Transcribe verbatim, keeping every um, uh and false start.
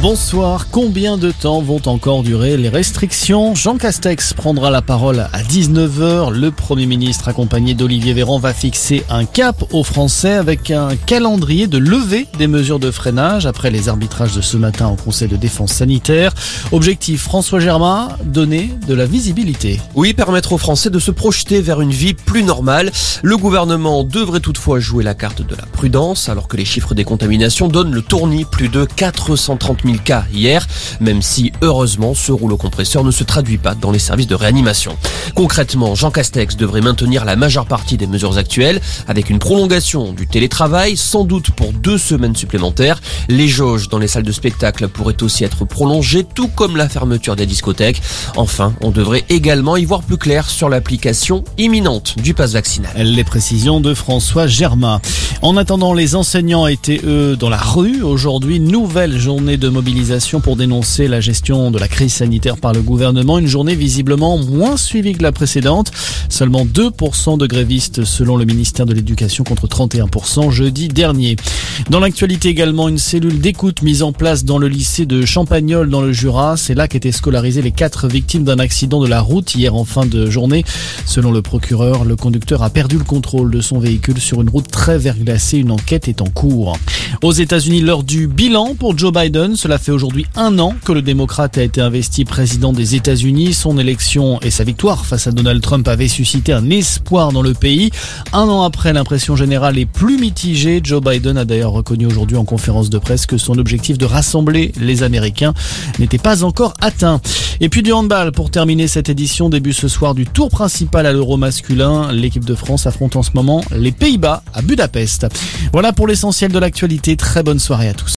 Bonsoir, combien de temps vont encore durer les restrictions ? Jean Castex prendra la parole à dix-neuf heures. Le Premier ministre, accompagné d'Olivier Véran, va fixer un cap aux Français avec un calendrier de levée des mesures de freinage après les arbitrages de ce matin au Conseil de défense sanitaire. Objectif, François Germain, donner de la visibilité. Oui, permettre aux Français de se projeter vers une vie plus normale. Le gouvernement devrait toutefois jouer la carte de la prudence alors que les chiffres des contaminations donnent le tournis, plus de quatre cent trente mille cas hier, même si heureusement ce rouleau compresseur ne se traduit pas dans les services de réanimation. Concrètement, Jean Castex devrait maintenir la majeure partie des mesures actuelles avec une prolongation du télétravail, sans doute pour deux semaines supplémentaires. Les jauges dans les salles de spectacle pourraient aussi être prolongées, tout comme la fermeture des discothèques. Enfin, on devrait également y voir plus clair sur l'application imminente du pass vaccinal. Les précisions de François Germain. En attendant, les enseignants étaient eux dans la rue. Aujourd'hui, nouvelle journée de mobilisation pour dénoncer la gestion de la crise sanitaire par le gouvernement. Une journée visiblement moins suivie que la précédente. Seulement deux pour cent de grévistes selon le ministère de l'Éducation contre trente et un pour cent jeudi dernier. Dans l'actualité également, une cellule d'écoute mise en place dans le lycée de Champagnole dans le Jura. C'est là qu'étaient scolarisées les quatre victimes d'un accident de la route hier en fin de journée. Selon le procureur, le conducteur a perdu le contrôle de son véhicule sur une route très verglacée. Une enquête est en cours. Aux États-Unis, l'heure du bilan pour Joe Biden. Cela fait aujourd'hui un an que le démocrate a été investi président des États-Unis. Son élection et sa victoire face à Donald Trump avaient suscité un espoir dans le pays. Un an après, l'impression générale est plus mitigée. Joe Biden a d'ailleurs reconnu aujourd'hui en conférence de presse que son objectif de rassembler les Américains n'était pas encore atteint. Et puis du handball pour terminer cette édition. Début ce soir du tour principal à l'Euro masculin. L'équipe de France affronte en ce moment les Pays-Bas à Budapest. Voilà pour l'essentiel de l'actualité. Très bonne soirée à tous.